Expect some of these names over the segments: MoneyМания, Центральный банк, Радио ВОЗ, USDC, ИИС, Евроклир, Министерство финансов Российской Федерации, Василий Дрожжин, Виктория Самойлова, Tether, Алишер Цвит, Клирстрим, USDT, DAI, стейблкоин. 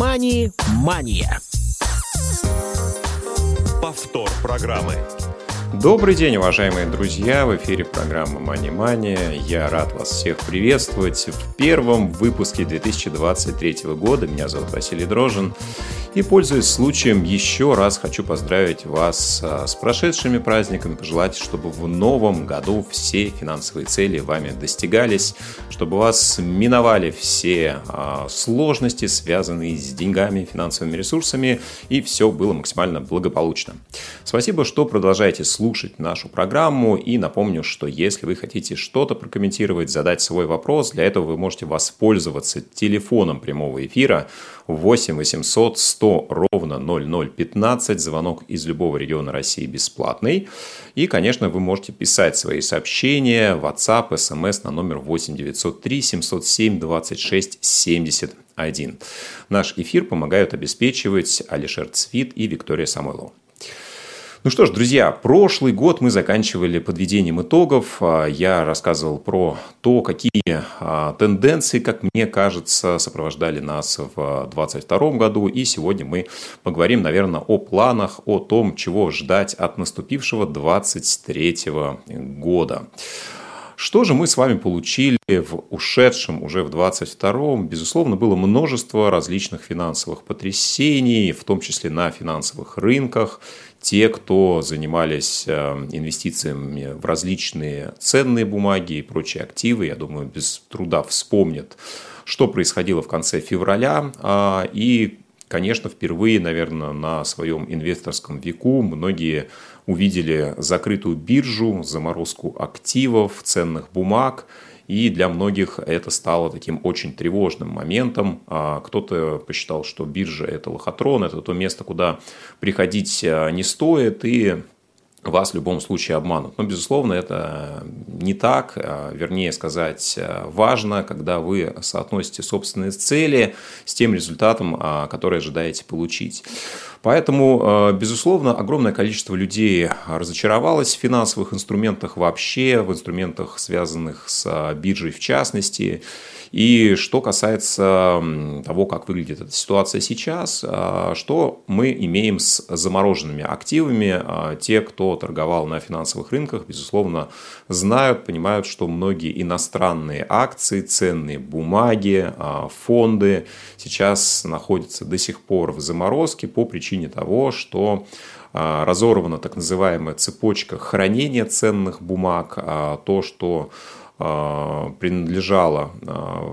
MoneyМания. Повтор программы. Добрый день, уважаемые друзья! В эфире программа MoneyМания. Я рад вас всех приветствовать в первом выпуске 2023 года. Меня зовут Василий Дрожжин. И, пользуясь случаем, еще раз хочу поздравить вас с прошедшими праздниками, пожелать, чтобы в новом году все финансовые цели вами достигались, чтобы вас миновали все сложности, связанные с деньгами, финансовыми ресурсами, и все было максимально благополучно. Спасибо, что продолжаете слушать нашу программу, и напомню, что если вы хотите что-то прокомментировать, задать свой вопрос, для этого вы можете воспользоваться телефоном прямого эфира 8 800 100 ровно 0015, звонок из любого региона России бесплатный. И, конечно, вы можете писать свои сообщения в WhatsApp, SMS на номер 8 903 707 26 71. Наш эфир помогают обеспечивать Алишер Цвит и Виктория Самойлова. Ну что ж, друзья, прошлый год мы заканчивали подведением итогов. Я рассказывал про то, какие тенденции, как мне кажется, сопровождали нас в 2022 году. И сегодня мы поговорим, наверное, о планах, о том, чего ждать от наступившего 2023 года. Что же мы с вами получили в ушедшем, уже в 22-м? Безусловно, было множество различных финансовых потрясений, в том числе на финансовых рынках. Те, кто занимались инвестициями в различные ценные бумаги и прочие активы, я думаю, без труда вспомнят, что происходило в конце февраля. И, конечно, впервые, наверное, на своем инвесторском веку многие увидели закрытую биржу, заморозку активов, ценных бумаг. И для многих это стало таким очень тревожным моментом. Кто-то посчитал, что биржа – это лохотрон, это то место, куда приходить не стоит, и вас в любом случае обманут. Но, безусловно, это не так. Вернее сказать, важно, когда вы соотносите собственные цели с тем результатом, который ожидаете получить. Поэтому, безусловно, огромное количество людей разочаровалось в финансовых инструментах вообще, в инструментах, связанных с биржей в частности. И что касается того, как выглядит эта ситуация сейчас, что мы имеем с замороженными активами. Те, кто торговал на финансовых рынках, безусловно, знают, понимают, что многие иностранные акции, ценные бумаги, фонды сейчас находятся до сих пор в заморозке по причине того, что разорвана так называемая цепочка хранения ценных бумаг, то, что принадлежало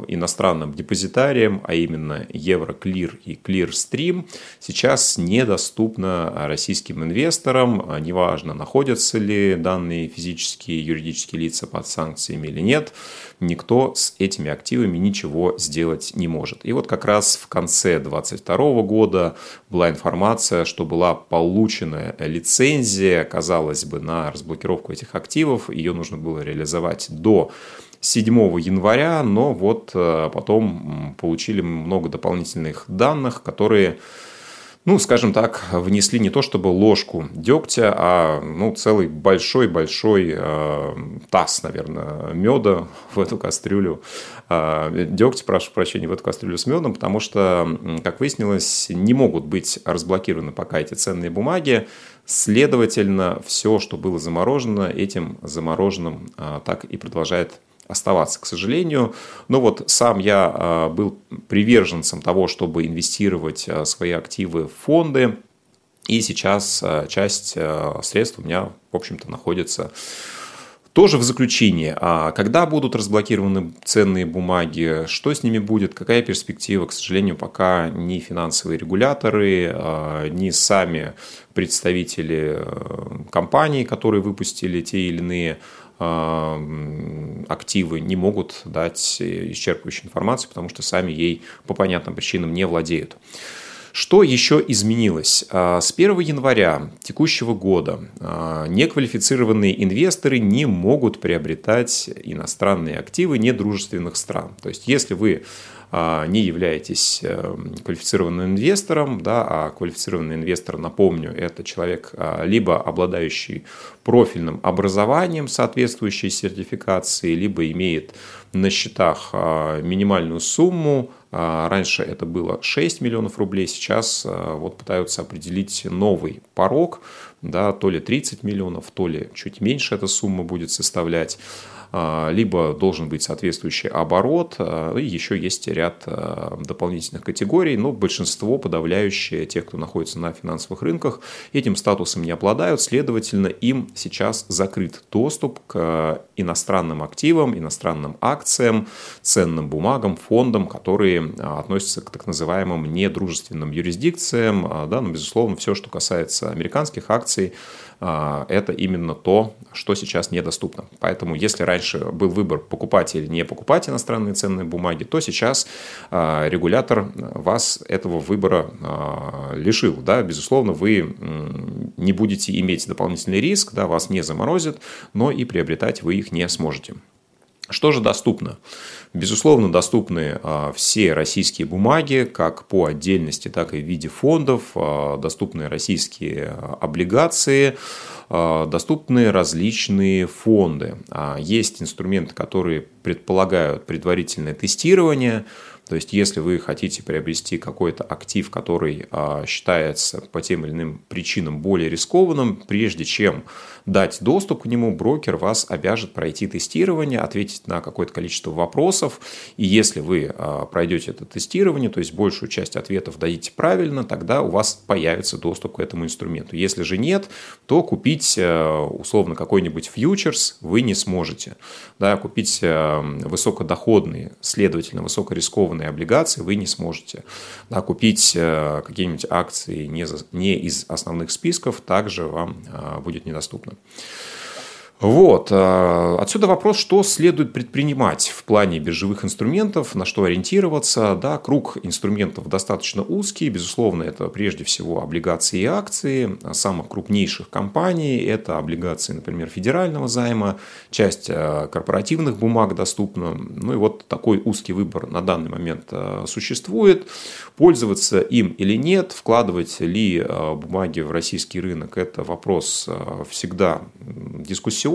иностранным депозитариям, а именно Евроклир и Клирстрим, сейчас недоступно российским инвесторам. Неважно, находятся ли данные физические и юридические лица под санкциями или нет, никто с этими активами ничего сделать не может. И вот как раз в конце 2022 года была информация, что была получена лицензия, казалось бы, на разблокировку этих активов. Ее нужно было реализовать до 7 января, но вот потом получили много дополнительных данных, которые, ну, скажем так, внесли не то чтобы ложку дегтя, а целый большой-большой таз, наверное, меда в эту кастрюлю. Дегтя, прошу прощения, в эту кастрюлю с медом, потому что, как выяснилось, не могут быть разблокированы пока эти ценные бумаги. Следовательно, все, что было заморожено, этим замороженным так и продолжает оставаться, к сожалению. Но вот сам я был приверженцем того, чтобы инвестировать свои активы в фонды. И сейчас часть средств у меня, в общем-то, находится тоже в заключении. Когда будут разблокированы ценные бумаги, что с ними будет, какая перспектива, к сожалению, пока ни финансовые регуляторы, ни сами представители компаний, которые выпустили те или иные активы, не могут дать исчерпывающую информацию, потому что сами ей по понятным причинам не владеют. Что еще изменилось? С 1 января текущего года неквалифицированные инвесторы не могут приобретать иностранные активы недружественных стран. То есть, если вы не являетесь квалифицированным инвестором, да, а квалифицированный инвестор, напомню, это человек, либо обладающий профильным образованием, соответствующей сертификации, либо имеет на счетах минимальную сумму. Раньше это было 6 миллионов рублей, сейчас вот пытаются определить новый порог, да, то ли 30 миллионов, то ли чуть меньше эта сумма будет составлять, либо должен быть соответствующий оборот, и еще есть ряд дополнительных категорий, но большинство, подавляющее тех, кто находится на финансовых рынках, этим статусом не обладают, следовательно, им сейчас закрыт доступ к иностранным активам, иностранным акциям, ценным бумагам, фондам, которые относятся к так называемым недружественным юрисдикциям, да, но, безусловно, все, что касается американских акций, это именно то, что сейчас недоступно. Поэтому, если раньше был выбор покупать или не покупать иностранные ценные бумаги, то сейчас регулятор вас этого выбора лишил. Да, безусловно, вы не будете иметь дополнительный риск, да, вас не заморозят, но и приобретать вы их не сможете. Что же доступно? Безусловно, доступны все российские бумаги, как по отдельности, так и в виде фондов, доступны российские облигации, доступны различные фонды. Есть инструменты, которые предполагают предварительное тестирование. То есть, если вы хотите приобрести какой-то актив, который считается по тем или иным причинам более рискованным, прежде чем дать доступ к нему, брокер вас обяжет пройти тестирование, ответить на какое-то количество вопросов. И если вы пройдете это тестирование, то есть большую часть ответов дадите правильно, тогда у вас появится доступ к этому инструменту. Если же нет, то купить условно какой-нибудь фьючерс вы не сможете. Да, купить высокодоходные, следовательно, высокорискованные облигации вы не сможете. Да, купить какие-нибудь акции не из основных списков также вам будет недоступно. Вот. Отсюда вопрос, что следует предпринимать в плане биржевых инструментов, на что ориентироваться. Да, круг инструментов достаточно узкий. Безусловно, это прежде всего облигации и акции самых крупнейших компаний. Это облигации, например, федерального займа. Часть корпоративных бумаг доступна. Ну и вот такой узкий выбор на данный момент существует. Пользоваться им или нет, вкладывать ли бумаги в российский рынок, это вопрос всегда дискуссионный.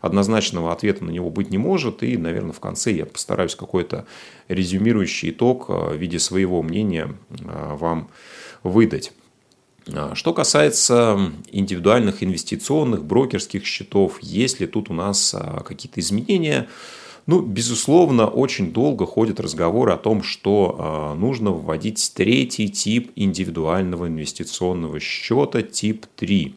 Однозначного ответа на него быть не может. И, наверное, в конце я постараюсь какой-то резюмирующий итог в виде своего мнения вам выдать. Что касается индивидуальных инвестиционных брокерских счетов, есть ли тут у нас какие-то изменения? Ну, безусловно, очень долго ходят разговоры о том, что нужно вводить третий тип индивидуального инвестиционного счета, тип 3.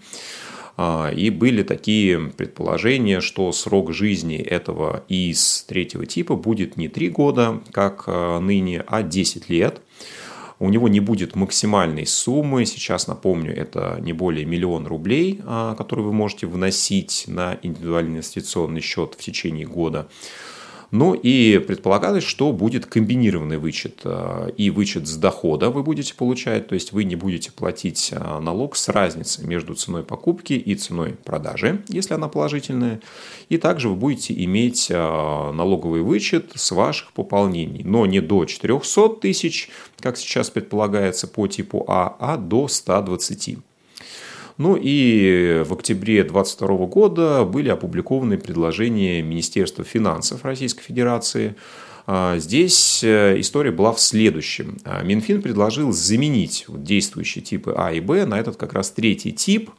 И были такие предположения, что срок жизни этого ИИС третьего типа будет не 3 года, как ныне, а 10 лет. У него не будет максимальной суммы. Сейчас, напомню, это не более 1 000 000 рублей, которые вы можете вносить на индивидуальный инвестиционный счет в течение года. Ну и предполагалось, что будет комбинированный вычет. И вычет с дохода вы будете получать, то есть вы не будете платить налог с разницы между ценой покупки и ценой продажи, если она положительная. И также вы будете иметь налоговый вычет с ваших пополнений, но не до 400 тысяч, как сейчас предполагается по типу А до 120. Ну и в октябре 2022 года были опубликованы предложения Министерства финансов Российской Федерации. Здесь история была в следующем. Минфин предложил заменить действующие типы А и Б на этот как раз третий тип.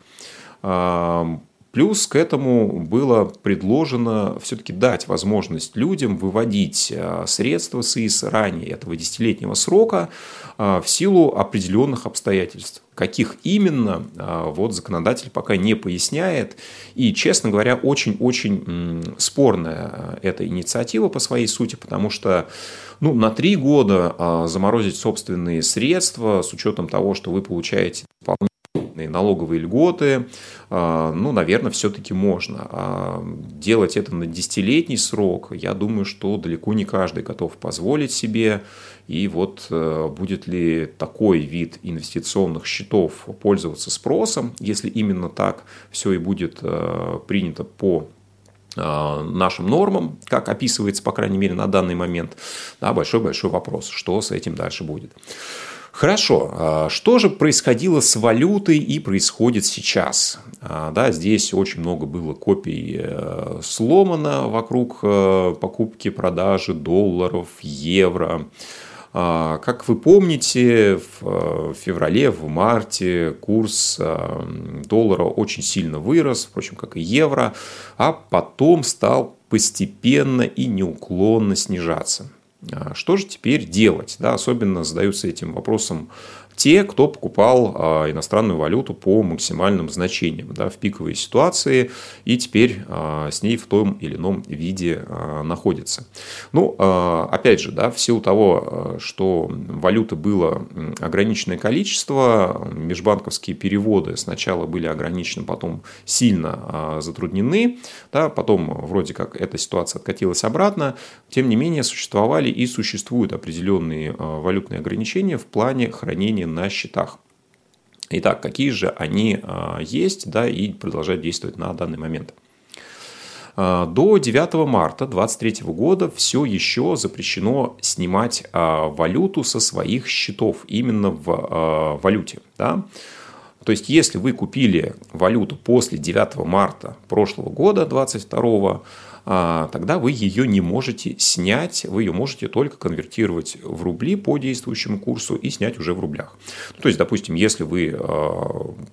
Плюс к этому было предложено все-таки дать возможность людям выводить средства с ИИС ранее этого 10-летнего срока в силу определенных обстоятельств. Каких именно, вот законодатель пока не поясняет. И, честно говоря, очень-очень спорная эта инициатива по своей сути, потому что ну, на 3 года заморозить собственные средства с учетом того, что вы получаете дополнительные налоговые льготы, ну, наверное, все-таки можно. Делать это на 10-летний срок, я думаю, что далеко не каждый готов позволить себе. И вот будет ли такой вид инвестиционных счетов пользоваться спросом, если именно так все и будет принято по нашим нормам, как описывается, по крайней мере, на данный момент, да, большой-большой вопрос, что с этим дальше будет. Хорошо, что же происходило с валютой и происходит сейчас? Да, здесь очень много было копий сломано вокруг покупки, продажи долларов, евро. Как вы помните, в феврале, в марте курс доллара очень сильно вырос, впрочем, как и евро, а потом стал постепенно и неуклонно снижаться. Что же теперь делать? Да, особенно задаются этим вопросом те, кто покупал иностранную валюту по максимальным значениям, да, в пиковые ситуации, и теперь с ней в том или ином виде находится. Ну, опять же, да, в силу того, что валюты было ограниченное количество, межбанковские переводы сначала были ограничены, потом сильно затруднены, да, потом вроде как эта ситуация откатилась обратно, тем не менее существовали и существуют определенные валютные ограничения в плане хранения на счетах. Итак, какие же они есть, да, и продолжают действовать на данный момент. До 9 марта 2023 года все еще запрещено снимать валюту со своих счетов именно в валюте. Да? То есть, если вы купили валюту после 9 марта прошлого года, 22-го, тогда вы ее не можете снять, вы ее можете только конвертировать в рубли по действующему курсу и снять уже в рублях. То есть, допустим, если вы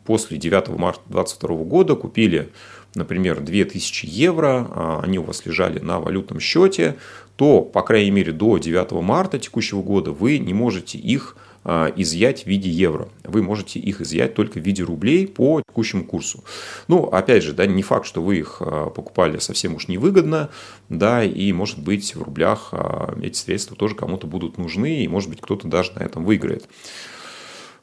после 9 марта 2022 года купили, например, 2000 евро, они у вас лежали на валютном счете, то, по крайней мере, до 9 марта текущего года вы не можете их изъять в виде евро. Вы можете их изъять только в виде рублей по текущему курсу. Ну, опять же, да, не факт, что вы их покупали совсем уж невыгодно, да, и, может быть, в рублях эти средства тоже кому-то будут нужны, и, может быть, кто-то даже на этом выиграет.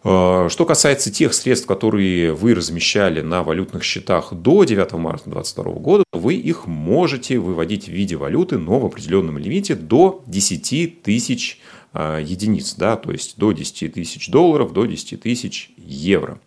Что касается тех средств, которые вы размещали на валютных счетах до 9 марта 2022 года, вы их можете выводить в виде валюты, но в определенном лимите до 10 тысяч единиц, да, то есть до 10 тысяч долларов, до 10 тысяч евро.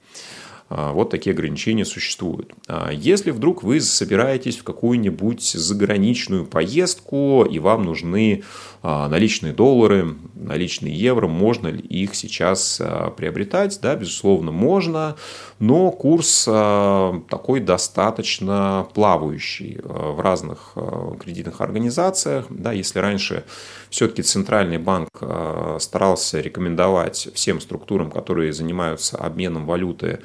Вот такие ограничения существуют. Если вдруг вы собираетесь в какую-нибудь заграничную поездку и вам нужны наличные доллары, наличные евро, можно ли их сейчас приобретать? Да, безусловно, можно, но курс такой достаточно плавающий в разных кредитных организациях. Да, если раньше все-таки Центральный банк старался рекомендовать всем структурам, которые занимаются обменом валюты,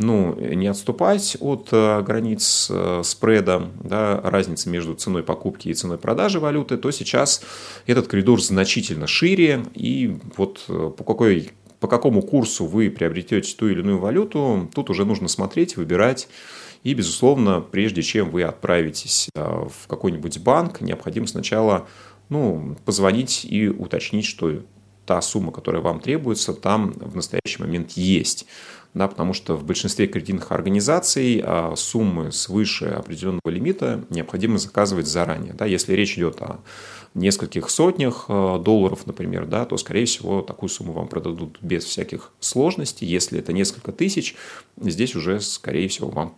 ну, не отступать от границ спреда, да, разницы между ценой покупки и ценой продажи валюты, то сейчас этот коридор значительно шире, и вот по какому курсу вы приобретете ту или иную валюту, тут уже нужно смотреть, выбирать. И, безусловно, прежде чем вы отправитесь в какой-нибудь банк, необходимо сначала, ну, позвонить и уточнить, что та сумма, которая вам требуется, там в настоящий момент есть. Да, потому что в большинстве кредитных организаций суммы свыше определенного лимита необходимо заказывать заранее. Да, если речь идет о нескольких сотнях долларов, например, да, то, скорее всего, такую сумму вам продадут без всяких сложностей. Если это несколько тысяч, здесь уже, скорее всего, вам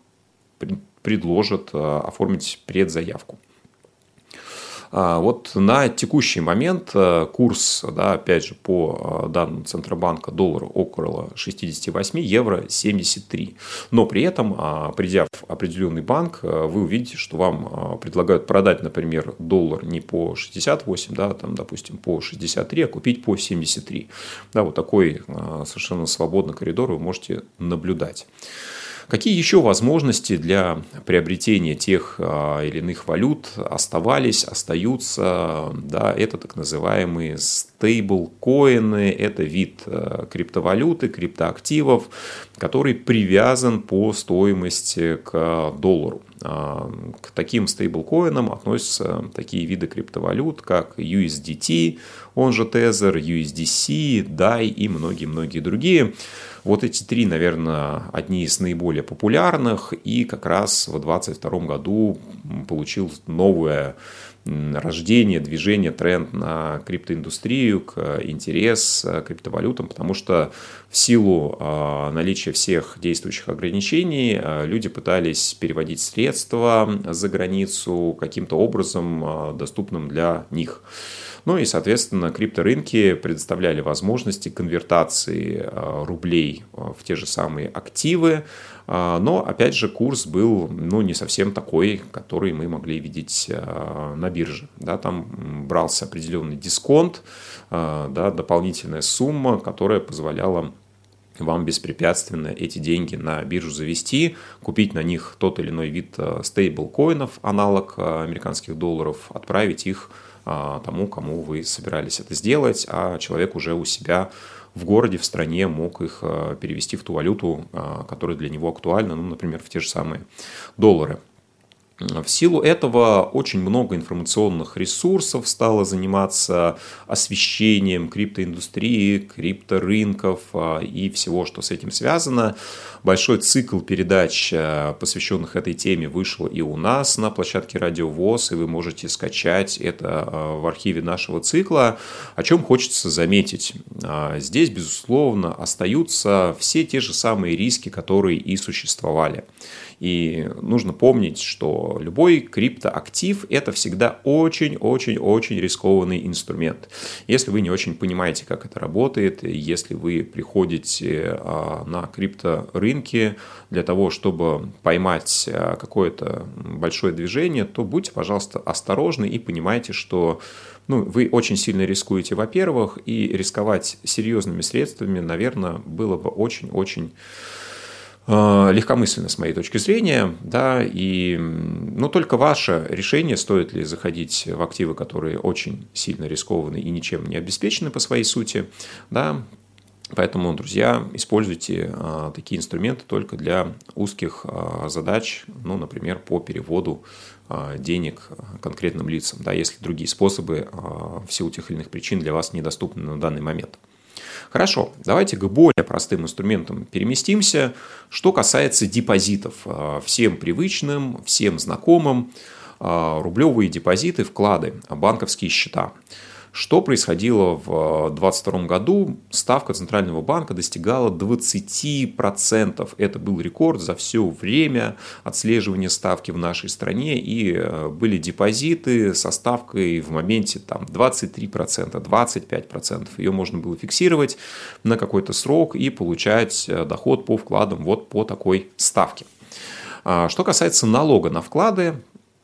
предложат оформить предзаявку. Вот на текущий момент курс, да, опять же, по данным Центробанка, доллара около 68, евро 73. Но при этом, придя в определенный банк, вы увидите, что вам предлагают продать, например, доллар не по 68, да, там, допустим, по 63, а купить по 73. Да, вот такой совершенно свободный коридор вы можете наблюдать. Какие еще возможности для приобретения тех или иных валют оставались, остаются? Да, это так называемые стейблкоины, это вид криптовалюты, криптоактивов, который привязан по стоимости к доллару. К таким стейблкоинам относятся такие виды криптовалют, как USDT, он же Tether, USDC, DAI и многие-многие другие. Вот эти три, наверное, одни из наиболее популярных, и как раз в 2022 году получил новое рождение, движение, тренд на криптоиндустрию, к интерес к криптовалютам, потому что в силу наличия всех действующих ограничений люди пытались переводить средства за границу каким-то образом доступным для них. Ну и, соответственно, крипторынки предоставляли возможности конвертации рублей в те же самые активы, но, опять же, курс был не совсем такой, который мы могли видеть на бирже. Да, там брался определенный дисконт, да, дополнительная сумма, которая позволяла вам беспрепятственно эти деньги на биржу завести, купить на них тот или иной вид стейблкоинов, аналог американских долларов, отправить их тому, кому вы собирались это сделать, а человек уже у себя в городе, в стране мог их перевести в ту валюту, которая для него актуальна, например, в те же самые доллары. В силу этого очень много информационных ресурсов стало заниматься освещением криптоиндустрии, крипторынков и всего, что с этим связано. Большой цикл передач, посвященных этой теме, вышел и у нас на площадке Радио ВОЗ, и вы можете скачать это в архиве нашего цикла. О чем хочется заметить. Здесь, безусловно, остаются все те же самые риски, которые и существовали. И нужно помнить, что любой криптоактив – это всегда очень-очень-очень рискованный инструмент. Если вы не очень понимаете, как это работает, если вы приходите на крипторынки для того, чтобы поймать какое-то большое движение, то будьте, пожалуйста, осторожны и понимайте, что вы очень сильно рискуете, во-первых, и рисковать серьезными средствами, наверное, было бы очень-очень легкомысленно с моей точки зрения, да, и, только ваше решение, стоит ли заходить в активы, которые очень сильно рискованы и ничем не обеспечены по своей сути, да. Поэтому, друзья, используйте такие инструменты только для узких задач, например, по переводу денег конкретным лицам, да, если другие способы в силу тех или иных причин для вас недоступны на данный момент. Хорошо, давайте к более простым инструментам переместимся. Что касается депозитов, всем привычным, всем знакомым, рублевые депозиты, вклады, банковские счета. Что происходило в 2022 году? Ставка Центрального банка достигала 20%. Это был рекорд за все время отслеживания ставки в нашей стране. И были депозиты со ставкой в моменте 23%, 25%. Ее можно было фиксировать на какой-то срок и получать доход по вкладам вот по такой ставке. Что касается налога на вклады,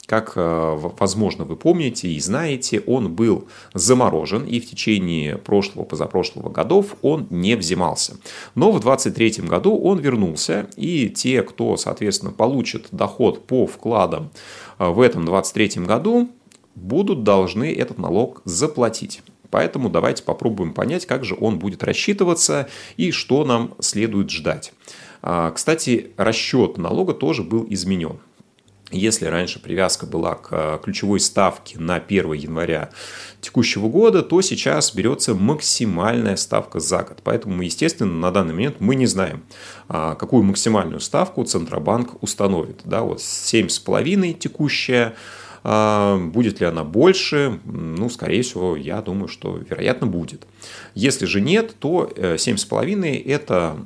как, возможно, вы помните и знаете, он был заморожен, и в течение прошлого-позапрошлого годов он не взимался. Но в 2023 году он вернулся, и те, кто, соответственно, получит доход по вкладам в этом 2023 году, будут должны этот налог заплатить. Поэтому давайте попробуем понять, как же он будет рассчитываться и что нам следует ждать. Кстати, расчет налога тоже был изменен. Если раньше привязка была к ключевой ставке на 1 января текущего года, то сейчас берется максимальная ставка за год. Поэтому, естественно, на данный момент мы не знаем, какую максимальную ставку Центробанк установит. Да, вот 7,5 текущая. Будет ли она больше? Скорее всего, я думаю, что, вероятно, будет. Если же нет, то 7,5 – это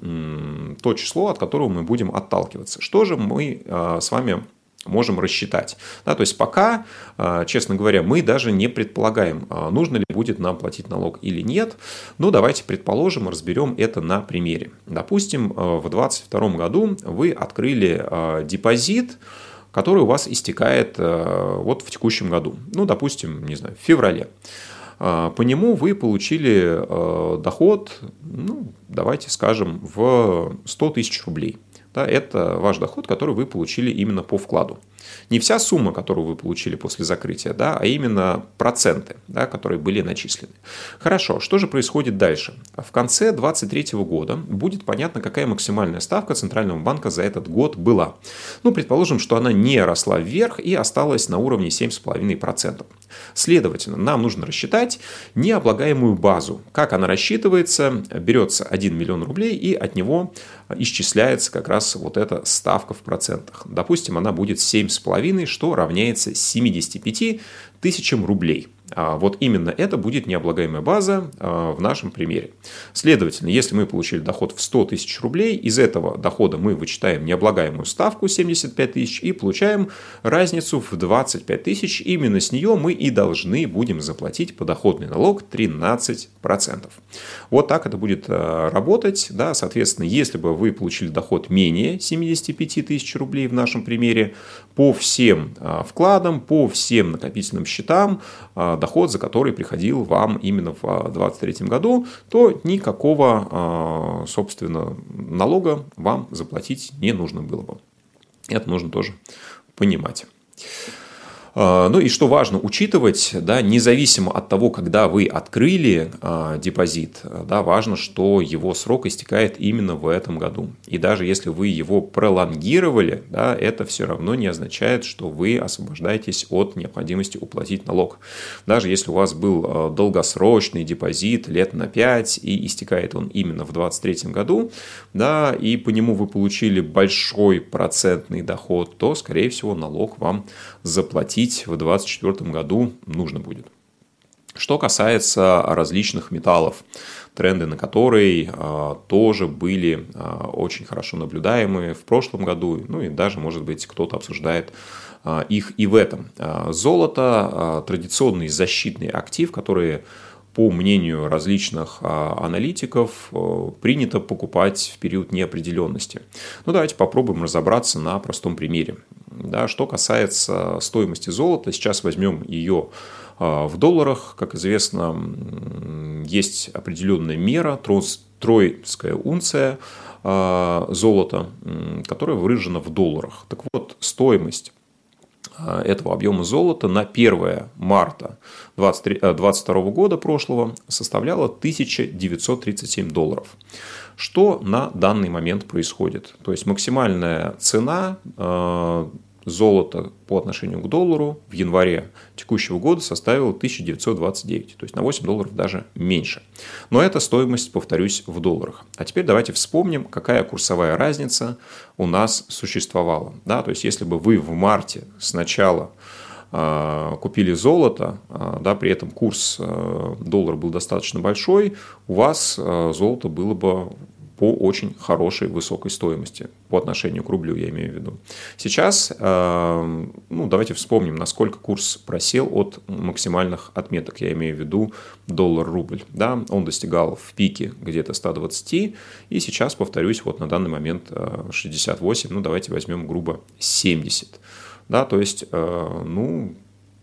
то число, от которого мы будем отталкиваться. Что же мы с вами можем рассчитать. Да, то есть пока, честно говоря, мы даже не предполагаем, нужно ли будет нам платить налог или нет. Но давайте предположим, разберем это на примере. Допустим, в 2022 году вы открыли депозит, который у вас истекает вот в текущем году. Допустим, не знаю, в феврале. По нему вы получили доход, давайте скажем, в 100 тысяч рублей. Да, это ваш доход, который вы получили именно по вкладу. Не вся сумма, которую вы получили после закрытия, да, а именно проценты, да, которые были начислены. Хорошо, что же происходит дальше? В конце 2023 года будет понятно, какая максимальная ставка Центрального банка за этот год была. Предположим, что она не росла вверх и осталась на уровне 7,5%. Следовательно, нам нужно рассчитать необлагаемую базу. Как она рассчитывается? Берется 1 миллион рублей и от него исчисляется как раз раз вот эта ставка в процентах. Допустим, она будет 7,5, что равняется 75 тысячам рублей. Вот именно это будет необлагаемая база в нашем примере. Следовательно, если мы получили доход в 100 тысяч рублей, из этого дохода мы вычитаем необлагаемую ставку 75 тысяч и получаем разницу в 25 тысяч. Именно с нее мы и должны будем заплатить подоходный налог 13%. Вот так это будет работать. Да? Соответственно, если бы вы получили доход менее 75 тысяч рублей в нашем примере, по всем вкладам, по всем накопительным счетам, доход, за который приходил вам именно в 2023 году, то никакого, собственно, налога вам заплатить не нужно было бы. Это нужно тоже понимать. Ну и что важно учитывать, да, независимо от того, когда вы открыли депозит, да, важно, что его срок истекает именно в этом году. И даже если вы его пролонгировали, да, это все равно не означает, что вы освобождаетесь от необходимости уплатить налог. Даже если у вас был долгосрочный депозит лет на 5 и истекает он именно в 2023 году, да, и по нему вы получили большой процентный доход, то, скорее всего, налог вам заплатить в 2024 году нужно будет. Что касается различных металлов, тренды на которые тоже были очень хорошо наблюдаемы в прошлом году, ну и даже, может быть, кто-то обсуждает их и в этом. Золото, традиционный защитный актив, который, по мнению различных аналитиков, принято покупать в период неопределенности. Ну, давайте попробуем разобраться на простом примере. Да, что касается стоимости золота, сейчас возьмем ее в долларах. Как известно, есть определенная мера, тройская унция золота, которая выражена в долларах. Так вот, стоимость этого объема золота на 1 марта 2022 года прошлого составляла $1937. Что на данный момент происходит? То есть максимальная цена золота по отношению к доллару в январе текущего года составила $1929, то есть на $8 даже меньше. Но это стоимость, повторюсь, в долларах. А теперь давайте вспомним, какая курсовая разница у нас существовала. Да, то есть если бы вы в марте сначала купили золото, да, при этом курс доллара был достаточно большой, у вас золото было бы по очень хорошей высокой стоимости, по отношению к рублю я имею в виду. Сейчас, ну, давайте вспомним, насколько курс просел от максимальных отметок, я имею в виду доллар-рубль. Да? Он достигал в пике где-то 120, и сейчас, повторюсь, вот на данный момент 68, ну, давайте возьмем грубо 70. Да? То есть, ну,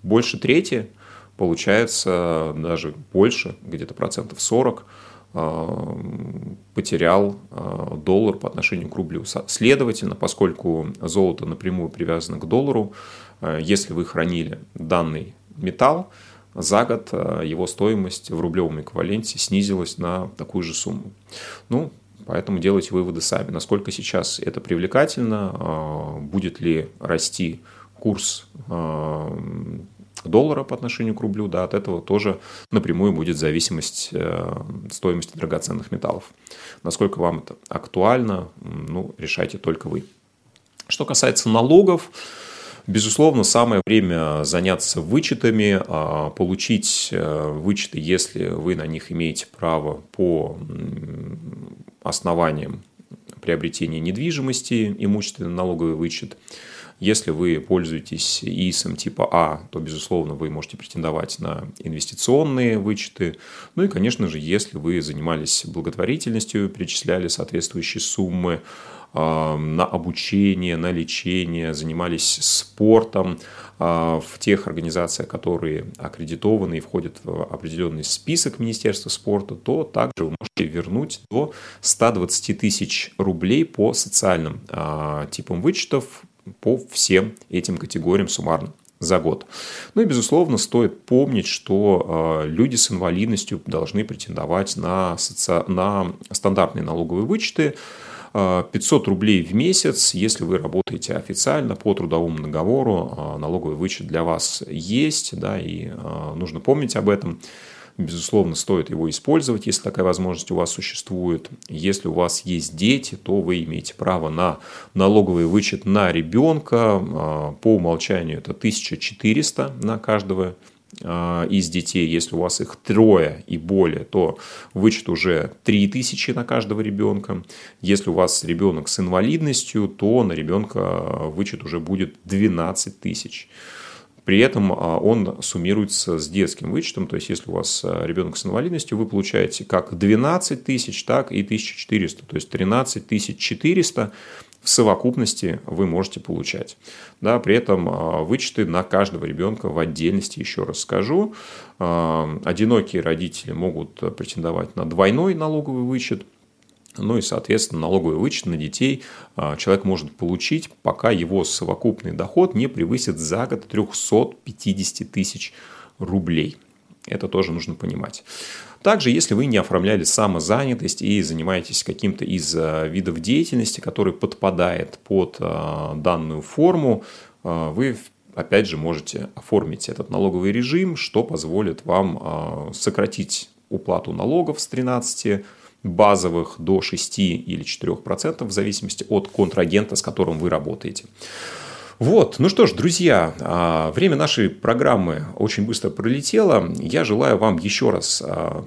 больше трети, получается, даже больше, где-то процентов 40, потерял доллар по отношению к рублю. Следовательно, поскольку золото напрямую привязано к доллару, если вы хранили данный металл, за год его стоимость в рублевом эквиваленте снизилась на такую же сумму. Ну, поэтому делайте выводы сами. Насколько сейчас это привлекательно, будет ли расти курс доллара по отношению к рублю, да, от этого тоже напрямую будет зависимость стоимости драгоценных металлов. Насколько вам это актуально, ну, решайте только вы. Что касается налогов, безусловно, самое время заняться вычетами, получить вычеты, если вы на них имеете право по основаниям приобретения недвижимости, имущественный налоговый вычет. Если вы пользуетесь ИСом типа А, то, безусловно, вы можете претендовать на инвестиционные вычеты. Ну и, конечно же, если вы занимались благотворительностью, перечисляли соответствующие суммы на обучение, на лечение, занимались спортом в тех организациях, которые аккредитованы и входят в определенный список Министерства спорта, то также вы можете вернуть до 120 тысяч рублей по социальным типам вычетов, по всем этим категориям суммарно за год. Ну и, безусловно, стоит помнить, что люди с инвалидностью должны претендовать на стандартные налоговые вычеты. 500 рублей в месяц, если вы работаете официально по трудовому договору, налоговый вычет для вас есть, да, и нужно помнить об этом. безусловно, стоит его использовать, если такая возможность у вас существует. Если у вас есть дети, то вы имеете право на налоговый вычет на ребенка. По умолчанию это 1400 на каждого из детей. Если у вас их трое и более, то вычет уже 3000 на каждого ребенка. Если у вас ребенок с инвалидностью, то на ребенка вычет уже будет 12000. При этом он суммируется с детским вычетом. То есть, если у вас ребенок с инвалидностью, вы получаете как 12000, так и 1400. То есть, 13400 в совокупности вы можете получать. Да, при этом вычеты на каждого ребенка в отдельности, еще раз скажу. Одинокие родители могут претендовать на двойной налоговый вычет. Ну и, соответственно, налоговый вычет на детей человек может получить, пока его совокупный доход не превысит за год 350 000 рублей. Это тоже нужно понимать. Также, если вы не оформляли самозанятость и занимаетесь каким-то из видов деятельности, который подпадает под данную форму, вы, опять же, можете оформить этот налоговый режим, что позволит вам сократить уплату налогов с 13% базовых до 6 или 4%, в зависимости от контрагента, с которым вы работаете. Вот, ну что ж, друзья, время нашей программы очень быстро пролетело. Я желаю вам еще раз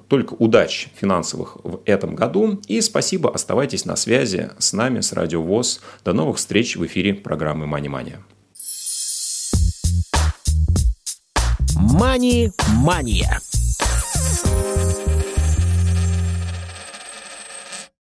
только удач финансовых в этом году. И спасибо, оставайтесь на связи с нами, с Радио ВОЗ. До новых встреч в эфире программы MoneyМания. MoneyМания.